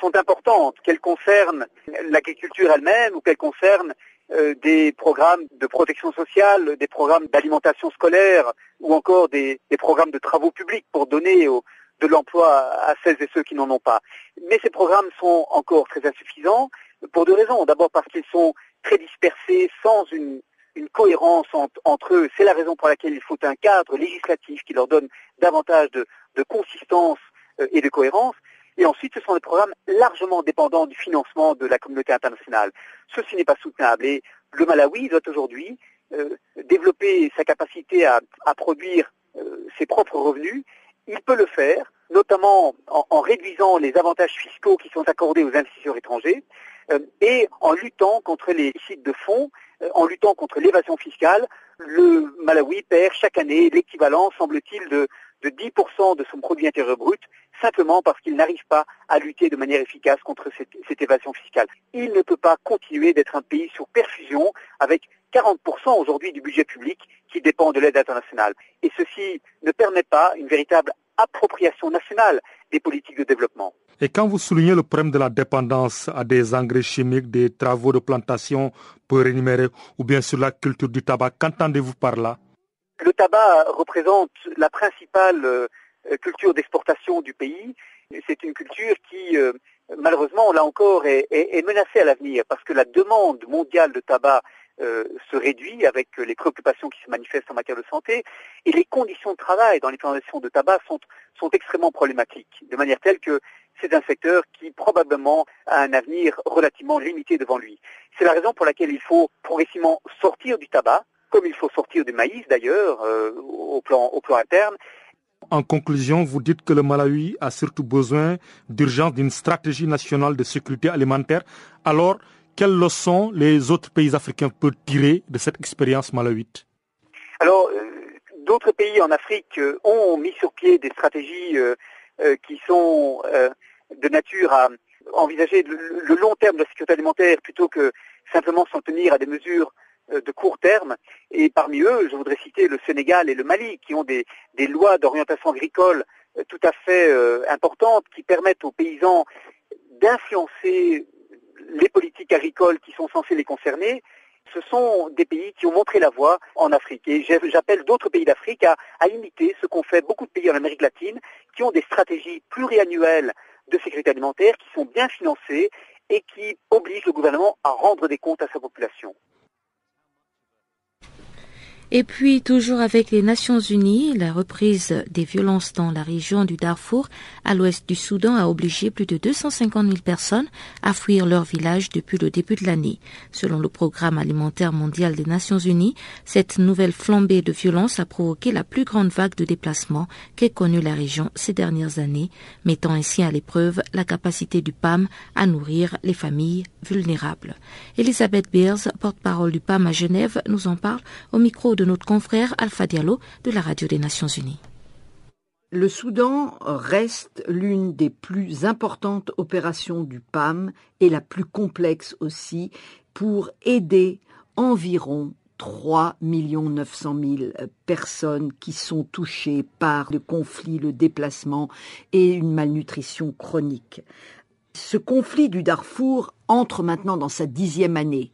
sont importantes, qu'elles concernent l'agriculture elle-même ou qu'elles concernent euh, des programmes de protection sociale, des programmes d'alimentation scolaire ou encore des, des programmes de travaux publics pour donner au, de l'emploi à celles et ceux qui n'en ont pas. Mais ces programmes sont encore très insuffisants pour deux raisons. D'abord parce qu'ils sont très dispersés, sans une, une cohérence entre, entre eux. C'est la raison pour laquelle il faut un cadre législatif qui leur donne davantage de, de consistance euh, et de cohérence. Et ensuite, ce sont des programmes largement dépendants du financement de la communauté internationale. Ceci n'est pas soutenable. Et le Malawi doit aujourd'hui euh, développer sa capacité à, à produire euh, ses propres revenus. Il peut le faire, notamment en, en réduisant les avantages fiscaux qui sont accordés aux investisseurs étrangers euh, et en luttant contre les sites de fonds, euh, en luttant contre l'évasion fiscale. Le Malawi perd chaque année l'équivalent, semble-t-il, de... de dix pour cent de son produit intérieur brut, simplement parce qu'il n'arrive pas à lutter de manière efficace contre cette, cette évasion fiscale. Il ne peut pas continuer d'être un pays sous perfusion avec quarante pour cent aujourd'hui du budget public qui dépend de l'aide internationale. Et ceci ne permet pas une véritable appropriation nationale des politiques de développement. Et quand vous soulignez le problème de la dépendance à des engrais chimiques, des travaux de plantation pour énumérer, ou bien sur la culture du tabac, qu'entendez-vous par là? Le tabac représente la principale euh, culture d'exportation du pays. C'est une culture qui, euh, malheureusement, là encore, est, est, est menacée à l'avenir parce que la demande mondiale de tabac euh, se réduit avec les préoccupations qui se manifestent en matière de santé et les conditions de travail dans les plantations de tabac sont, sont extrêmement problématiques, de manière telle que c'est un secteur qui probablement a un avenir relativement limité devant lui. C'est la raison pour laquelle il faut progressivement sortir du tabac, comme il faut sortir du maïs d'ailleurs, euh, au plan, au plan interne. En conclusion, vous dites que le Malawi a surtout besoin d'urgence d'une stratégie nationale de sécurité alimentaire. Alors, quelles leçons les autres pays africains peuvent tirer de cette expérience malawite? Alors, euh, d'autres pays en Afrique euh, ont mis sur pied des stratégies euh, euh, qui sont euh, de nature à envisager le, le long terme de la sécurité alimentaire plutôt que simplement s'en tenir à des mesures de court terme, et parmi eux, je voudrais citer le Sénégal et le Mali, qui ont des, des lois d'orientation agricole tout à fait euh, importantes, qui permettent aux paysans d'influencer les politiques agricoles qui sont censées les concerner. Ce sont des pays qui ont montré la voie en Afrique, et j'appelle d'autres pays d'Afrique à, à imiter ce qu'ont fait beaucoup de pays en Amérique latine, qui ont des stratégies pluriannuelles de sécurité alimentaire, qui sont bien financées, et qui obligent le gouvernement à rendre des comptes à sa population. Et puis, toujours avec les Nations Unies, la reprise des violences dans la région du Darfour, à l'ouest du Soudan, a obligé plus de deux cent cinquante mille personnes à fuir leur village depuis le début de l'année. Selon le Programme alimentaire mondial des Nations Unies, cette nouvelle flambée de violence a provoqué la plus grande vague de déplacements qu'ait connue la région ces dernières années, mettant ainsi à l'épreuve la capacité du P A M à nourrir les familles vulnérables. Elisabeth Beers, porte-parole du P A M à Genève, nous en parle au micro de de notre confrère Alpha Diallo de la Radio des Nations Unies. Le Soudan reste l'une des plus importantes opérations du P A M et la plus complexe aussi, pour aider environ trois millions neuf cent mille personnes qui sont touchées par le conflit, le déplacement et une malnutrition chronique. Ce conflit du Darfour entre maintenant dans sa dixième année.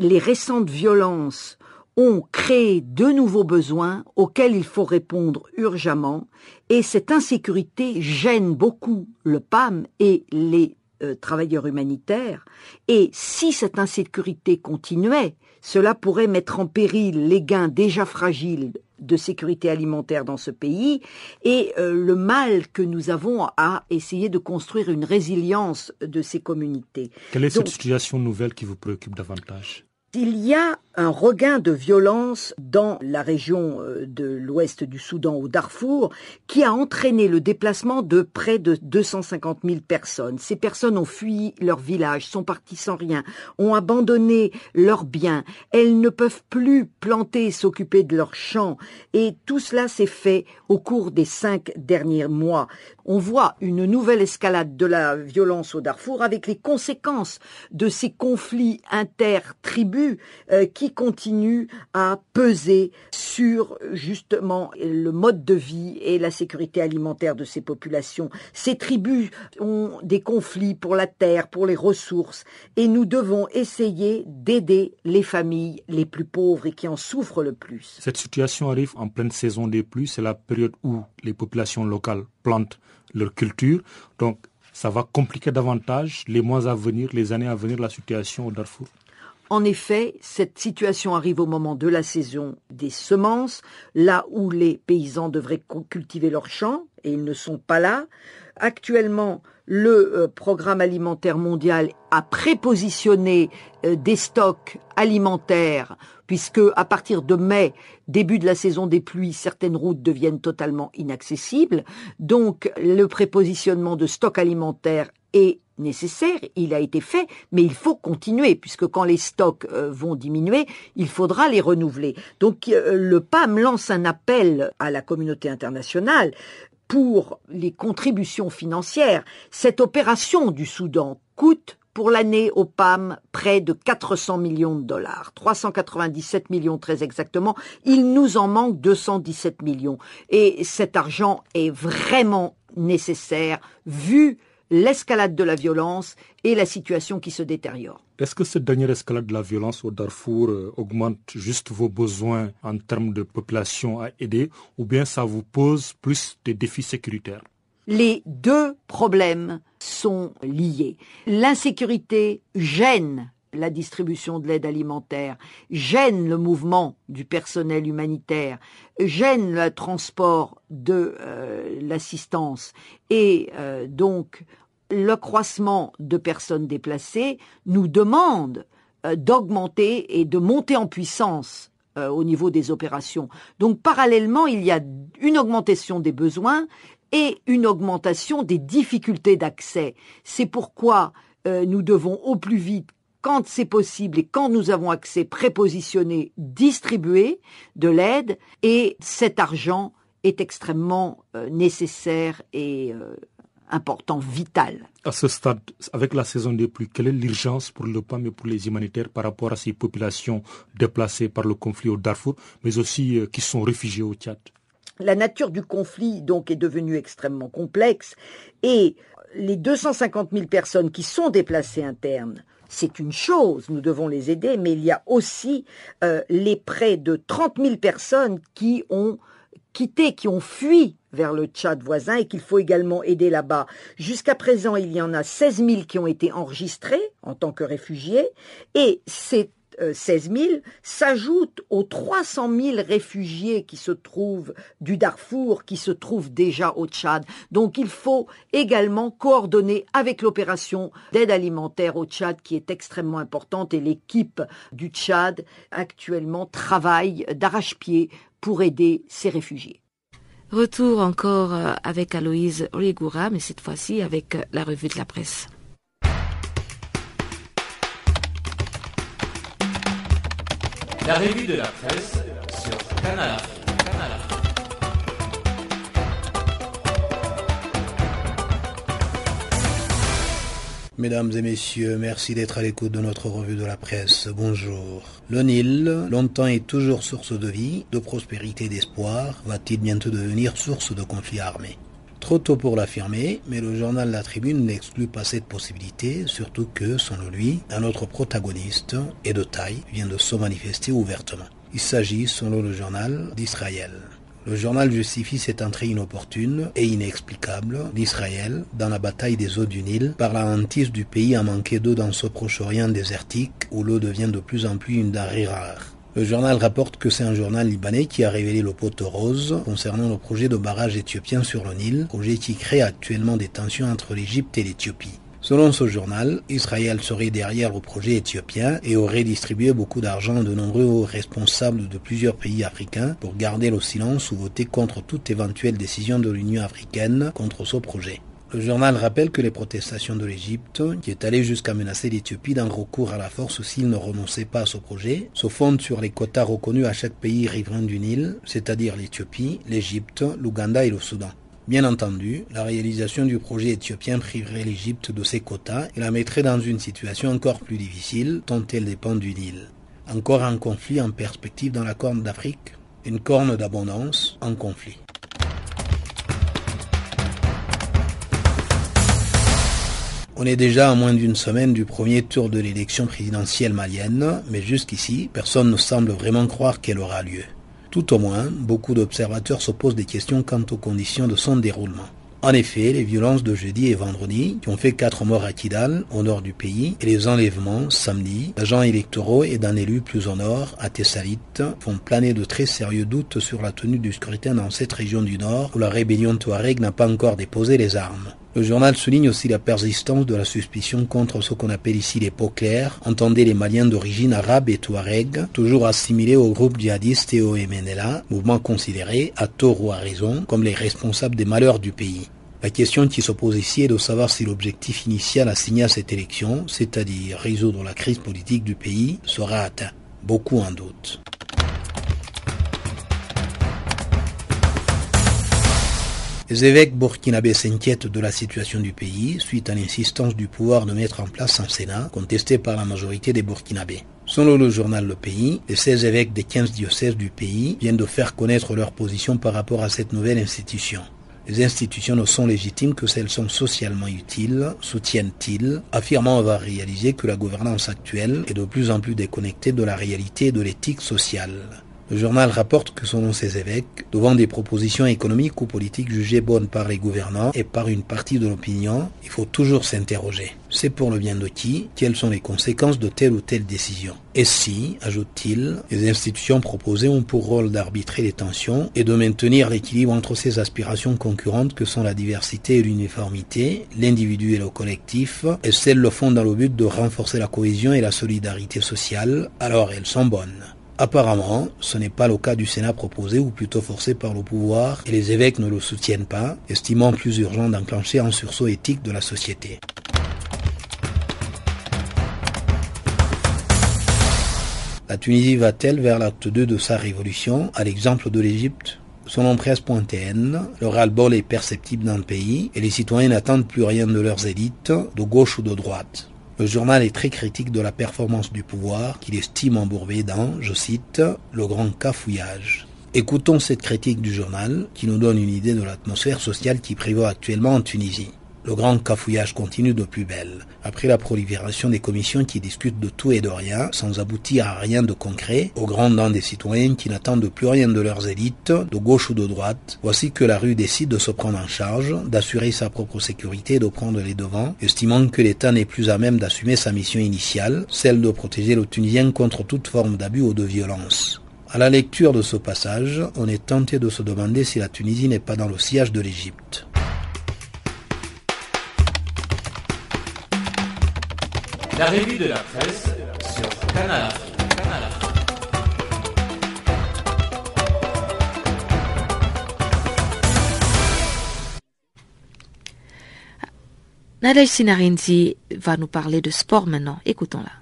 Les récentes violences ont créé de nouveaux besoins auxquels il faut répondre urgemment, et cette insécurité gêne beaucoup le P A M et les euh, travailleurs humanitaires, et si cette insécurité continuait, cela pourrait mettre en péril les gains déjà fragiles de sécurité alimentaire dans ce pays et euh, le mal que nous avons à essayer de construire une résilience de ces communautés. Quelle est Donc, cette situation nouvelle qui vous préoccupe davantage ? Il y a un regain de violence dans la région de l'ouest du Soudan au Darfour qui a entraîné le déplacement de près de deux cent cinquante mille personnes. Ces personnes ont fui leur village, sont parties sans rien, ont abandonné leurs biens. Elles ne peuvent plus planter et s'occuper de leurs champs. Et tout cela s'est fait au cours des cinq derniers mois. On voit une nouvelle escalade de la violence au Darfour avec les conséquences de ces conflits intertribaux qui continue à peser sur justement le mode de vie et la sécurité alimentaire de ces populations. Ces tribus ont des conflits pour la terre, pour les ressources, et nous devons essayer d'aider les familles les plus pauvres et qui en souffrent le plus. Cette situation arrive en pleine saison des pluies, c'est la période où les populations locales plantent leur culture, donc ça va compliquer davantage les mois à venir, les années à venir, la situation au Darfour. En effet, cette situation arrive au moment de la saison des semences, là où les paysans devraient cultiver leurs champs, et ils ne sont pas là. Actuellement, le programme alimentaire mondial a prépositionné des stocks alimentaires, puisque à partir de mai, début de la saison des pluies, certaines routes deviennent totalement inaccessibles. Donc, le prépositionnement de stocks alimentaires est nécessaire, il a été fait, mais il faut continuer, puisque quand les stocks euh, vont diminuer, il faudra les renouveler. Donc euh, le P A M lance un appel à la communauté internationale pour les contributions financières. Cette opération du Soudan coûte pour l'année au P A M près de quatre cents millions de dollars, trois cent quatre-vingt-dix-sept millions très exactement. Il nous en manque deux cent dix-sept millions. Et cet argent est vraiment nécessaire, vu l'escalade de la violence et la situation qui se détériore. Est-ce que cette dernière escalade de la violence au Darfour augmente juste vos besoins en termes de population à aider, ou bien ça vous pose plus des défis sécuritaires? Les deux problèmes sont liés. L'insécurité gêne la distribution de l'aide alimentaire, gêne le mouvement du personnel humanitaire, gêne le transport de euh, l'assistance et euh, donc l'accroissement de personnes déplacées nous demande euh, d'augmenter et de monter en puissance euh, au niveau des opérations. Donc parallèlement, il y a une augmentation des besoins et une augmentation des difficultés d'accès. C'est pourquoi euh, nous devons au plus vite, quand c'est possible et quand nous avons accès, prépositionné, distribué de l'aide, et cet argent est extrêmement euh, nécessaire et euh, important, vital. À ce stade, avec la saison des pluies, quelle est l'urgence pour le P A M et pour les humanitaires par rapport à ces populations déplacées par le conflit au Darfour, mais aussi euh, qui sont réfugiées au Tchad? La nature du conflit donc est devenue extrêmement complexe et les deux cent cinquante mille personnes qui sont déplacées internes, c'est une chose, nous devons les aider, mais il y a aussi euh, les près de trente mille personnes qui ont quitté, qui ont fui vers le Tchad voisin et qu'il faut également aider là-bas. Jusqu'à présent, il y en a seize mille qui ont été enregistrés en tant que réfugiés et c'est seize mille s'ajoutent aux trois cent mille réfugiés qui se trouvent du Darfour, qui se trouvent déjà au Tchad. Donc il faut également coordonner avec l'opération d'aide alimentaire au Tchad qui est extrêmement importante et l'équipe du Tchad actuellement travaille d'arrache-pied pour aider ces réfugiés. Retour encore avec Aloïse Riagoura, mais cette fois-ci avec la revue de la presse. La revue de la presse sur Canal Africa. Mesdames et messieurs, merci d'être à l'écoute de notre revue de la presse. Bonjour. Le Nil, longtemps et toujours source de vie, de prospérité et d'espoir, va-t-il bientôt devenir source de conflits armés ? Trop tôt pour l'affirmer, mais le journal La Tribune n'exclut pas cette possibilité, surtout que, selon lui, un autre protagoniste, et de taille, vient de se manifester ouvertement. Il s'agit, selon le journal, d'Israël. Le journal justifie cette entrée inopportune et inexplicable d'Israël dans la bataille des eaux du Nil par la hantise du pays à manquer d'eau dans ce Proche-Orient désertique où l'eau devient de plus en plus une denrée rare. Le journal rapporte que c'est un journal libanais qui a révélé le pot rose concernant le projet de barrage éthiopien sur le Nil, projet qui crée actuellement des tensions entre l'Égypte et l'Éthiopie. Selon ce journal, Israël serait derrière le projet éthiopien et aurait distribué beaucoup d'argent à de nombreux responsables de plusieurs pays africains pour garder le silence ou voter contre toute éventuelle décision de l'Union africaine contre ce projet. Le journal rappelle que les protestations de l'Égypte, qui est allée jusqu'à menacer l'Éthiopie d'un recours à la force s'il ne renonçait pas à ce projet, se fondent sur les quotas reconnus à chaque pays riverain du Nil, c'est-à-dire l'Éthiopie, l'Égypte, l'Ouganda et le Soudan. Bien entendu, la réalisation du projet éthiopien priverait l'Égypte de ses quotas et la mettrait dans une situation encore plus difficile, tant elle dépend du Nil. Encore un conflit en perspective dans la Corne d'Afrique, une corne d'abondance en conflit. On est déjà à moins d'une semaine du premier tour de l'élection présidentielle malienne, mais jusqu'ici, personne ne semble vraiment croire qu'elle aura lieu. Tout au moins, beaucoup d'observateurs se posent des questions quant aux conditions de son déroulement. En effet, les violences de jeudi et vendredi, qui ont fait quatre morts à Kidal, au nord du pays, et les enlèvements, samedi, d'agents électoraux et d'un élu plus au nord, à Thessalite, font planer de très sérieux doutes sur la tenue du scrutin dans cette région du nord, où la rébellion Touareg n'a pas encore déposé les armes. Le journal souligne aussi la persistance de la suspicion contre ce qu'on appelle ici les peaux claires, entendez les Maliens d'origine arabe et Touareg, toujours assimilés au groupe djihadiste et au M N L A, mouvement considéré, à tort ou à raison, comme les responsables des malheurs du pays. La question qui se pose ici est de savoir si l'objectif initial assigné à cette élection, c'est-à-dire résoudre la crise politique du pays, sera atteint. Beaucoup en doutent. Les évêques burkinabés s'inquiètent de la situation du pays suite à l'insistance du pouvoir de mettre en place un Sénat contesté par la majorité des Burkinabés. Selon le journal Le Pays, les seize évêques des quinze diocèses du pays viennent de faire connaître leur position par rapport à cette nouvelle institution. Les institutions ne sont légitimes que si elles sont socialement utiles, soutiennent-ils, affirmant avoir réalisé que la gouvernance actuelle est de plus en plus déconnectée de la réalité et de l'éthique sociale. Le journal rapporte que selon ces évêques, devant des propositions économiques ou politiques jugées bonnes par les gouvernants et par une partie de l'opinion, il faut toujours s'interroger. C'est pour le bien de qui? Quelles sont les conséquences de telle ou telle décision? Et si, ajoute-t-il, les institutions proposées ont pour rôle d'arbitrer les tensions et de maintenir l'équilibre entre ces aspirations concurrentes que sont la diversité et l'uniformité, l'individu et le collectif, et celles le font dans le but de renforcer la cohésion et la solidarité sociale, alors elles sont bonnes. Apparemment, ce n'est pas le cas du Sénat proposé ou plutôt forcé par le pouvoir et les évêques ne le soutiennent pas, estimant plus urgent d'enclencher un sursaut éthique de la société. La Tunisie va-t-elle vers l'acte deux de sa révolution, à l'exemple de l'Égypte ? Selon presse point T N, le ras-le-bol est perceptible dans le pays et les citoyens n'attendent plus rien de leurs élites, de gauche ou de droite. Le journal est très critique de la performance du pouvoir qu'il estime embourbé dans, je cite, « le grand cafouillage ». Écoutons cette critique du journal qui nous donne une idée de l'atmosphère sociale qui prévaut actuellement en Tunisie. Le grand cafouillage continue de plus belle, après la prolifération des commissions qui discutent de tout et de rien, sans aboutir à rien de concret, aux grandes dents des citoyens qui n'attendent plus rien de leurs élites, de gauche ou de droite, voici que la rue décide de se prendre en charge, d'assurer sa propre sécurité et de prendre les devants, estimant que l'État n'est plus à même d'assumer sa mission initiale, celle de protéger le Tunisien contre toute forme d'abus ou de violence. À la lecture de ce passage, on est tenté de se demander si la Tunisie n'est pas dans le sillage de l'Égypte. La revue de la presse sur Channel Africa. Nadège Sinarinzi va nous parler de sport maintenant. Écoutons-la.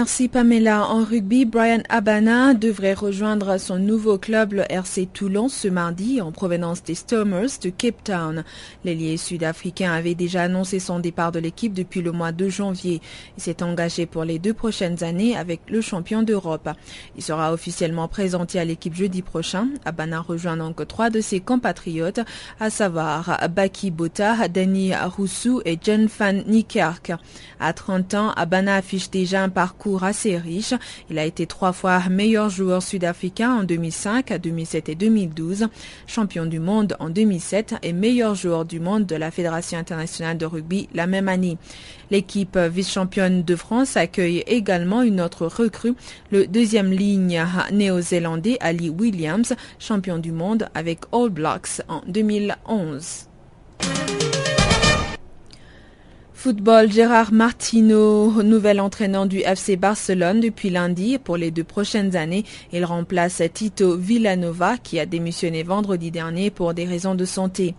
Merci Pamela. En rugby, Bryan Habana devrait rejoindre son nouveau club, le R C Toulon, ce mardi en provenance des Stormers de Cape Town. L'ailier sud-africain avait déjà annoncé son départ de l'équipe depuis le mois de janvier. Il s'est engagé pour les deux prochaines années avec le champion d'Europe. Il sera officiellement présenté à l'équipe jeudi prochain. Habana rejoint donc trois de ses compatriotes, à savoir Baki Bota, Danny Roussou et John Van Niekerk. À trente ans, Habana affiche déjà un parcours cours assez riche. Il a été trois fois meilleur joueur sud-africain en deux mille cinq, deux mille sept et deux mille douze, champion du monde en deux mille sept et meilleur joueur du monde de la Fédération internationale de rugby la même année. L'équipe vice-championne de France accueille également une autre recrue, le deuxième ligne néo-zélandais Ali Williams, champion du monde avec All Blacks en deux mille onze. Football, Gérard Martino, nouvel entraîneur du F C Barcelone depuis lundi. Pour les deux prochaines années, il remplace Tito Villanova qui a démissionné vendredi dernier pour des raisons de santé.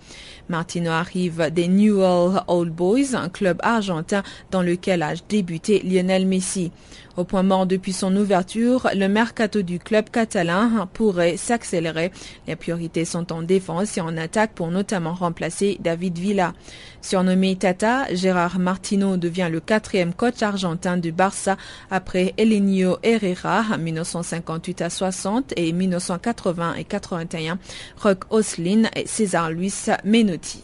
Martino arrive des Newell's Old Boys, un club argentin dans lequel a débuté Lionel Messi. Au point mort depuis son ouverture, le mercato du club catalan pourrait s'accélérer. Les priorités sont en défense et en attaque pour notamment remplacer David Villa. Surnommé Tata, Gérard Martino devient le quatrième coach argentin du Barça après Elenio Herrera en mille neuf cent cinquante-huit à soixante et mille neuf cent quatre-vingts et quatre-vingt-un, Roch Oslin et César Luis Menotti.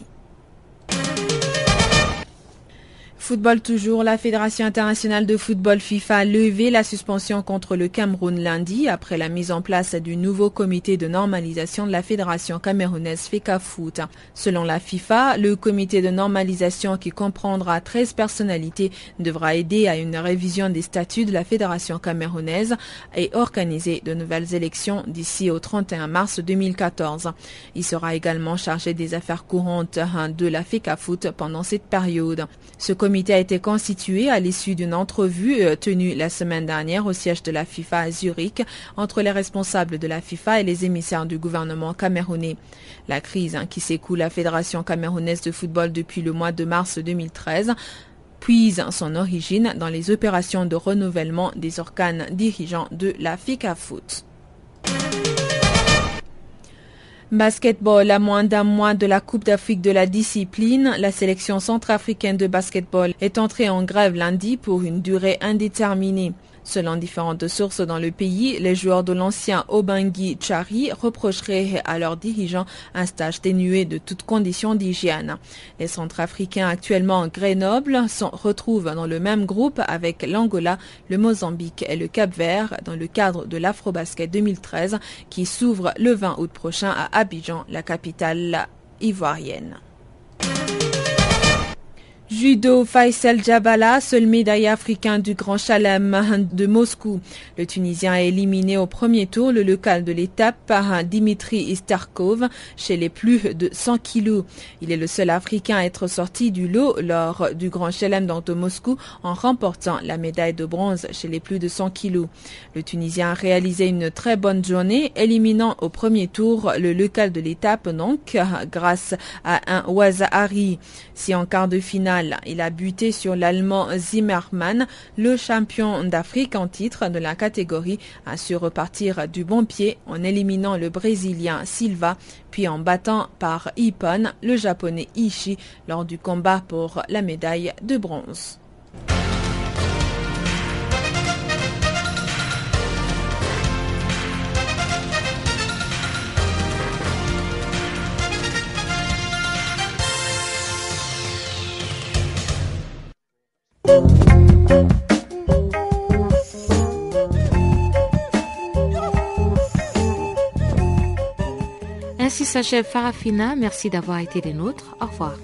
Football toujours, la Fédération internationale de football FIFA a levé la suspension contre le Cameroun lundi après la mise en place du nouveau comité de normalisation de la Fédération camerounaise FECAFoot. Selon la FIFA, le comité de normalisation qui comprendra treize personnalités devra aider à une révision des statuts de la Fédération camerounaise et organiser de nouvelles élections d'ici au trente et un mars deux mille quatorze. Il sera également chargé des affaires courantes de la FECAFoot pendant cette période. Ce comité Le comité a été constitué à l'issue d'une entrevue tenue la semaine dernière au siège de la FIFA à Zurich entre les responsables de la FIFA et les émissaires du gouvernement camerounais. La crise qui secoue la Fédération camerounaise de football depuis le mois de mars deux mille treize puise son origine dans les opérations de renouvellement des organes dirigeants de la FECAFoot. Basketball, à moins d'un mois de la Coupe d'Afrique de la discipline, la sélection centrafricaine de basketball est entrée en grève lundi pour une durée indéterminée. Selon différentes sources dans le pays, les joueurs de l'ancien Obangi Chari reprocheraient à leurs dirigeants un stage dénué de toute condition d'hygiène. Les Centrafricains actuellement en Grenoble se retrouvent dans le même groupe avec l'Angola, le Mozambique et le Cap-Vert dans le cadre de l'Afrobasket deux mille treize qui s'ouvre le vingt août prochain à Abidjan, la capitale ivoirienne. Judo, Faisal Jabala, seul médaillé africain du Grand Chelem de Moscou. Le Tunisien a éliminé au premier tour le local de l'étape par Dimitri Istarkov chez les plus de cent kilos. Il est le seul Africain à être sorti du lot lors du Grand Chelem de Moscou en remportant la médaille de bronze chez les plus de cent kilos. Le Tunisien a réalisé une très bonne journée, éliminant au premier tour le local de l'étape donc grâce à un Wazahari. Si en quart de finale, il a buté sur l'Allemand Zimmermann, le champion d'Afrique en titre de la catégorie, a su repartir du bon pied en éliminant le Brésilien Silva, puis en battant par Ippon le Japonais Ishii lors du combat pour la médaille de bronze. Ainsi s'achève Farafina. Merci d'avoir été des nôtres. Au revoir.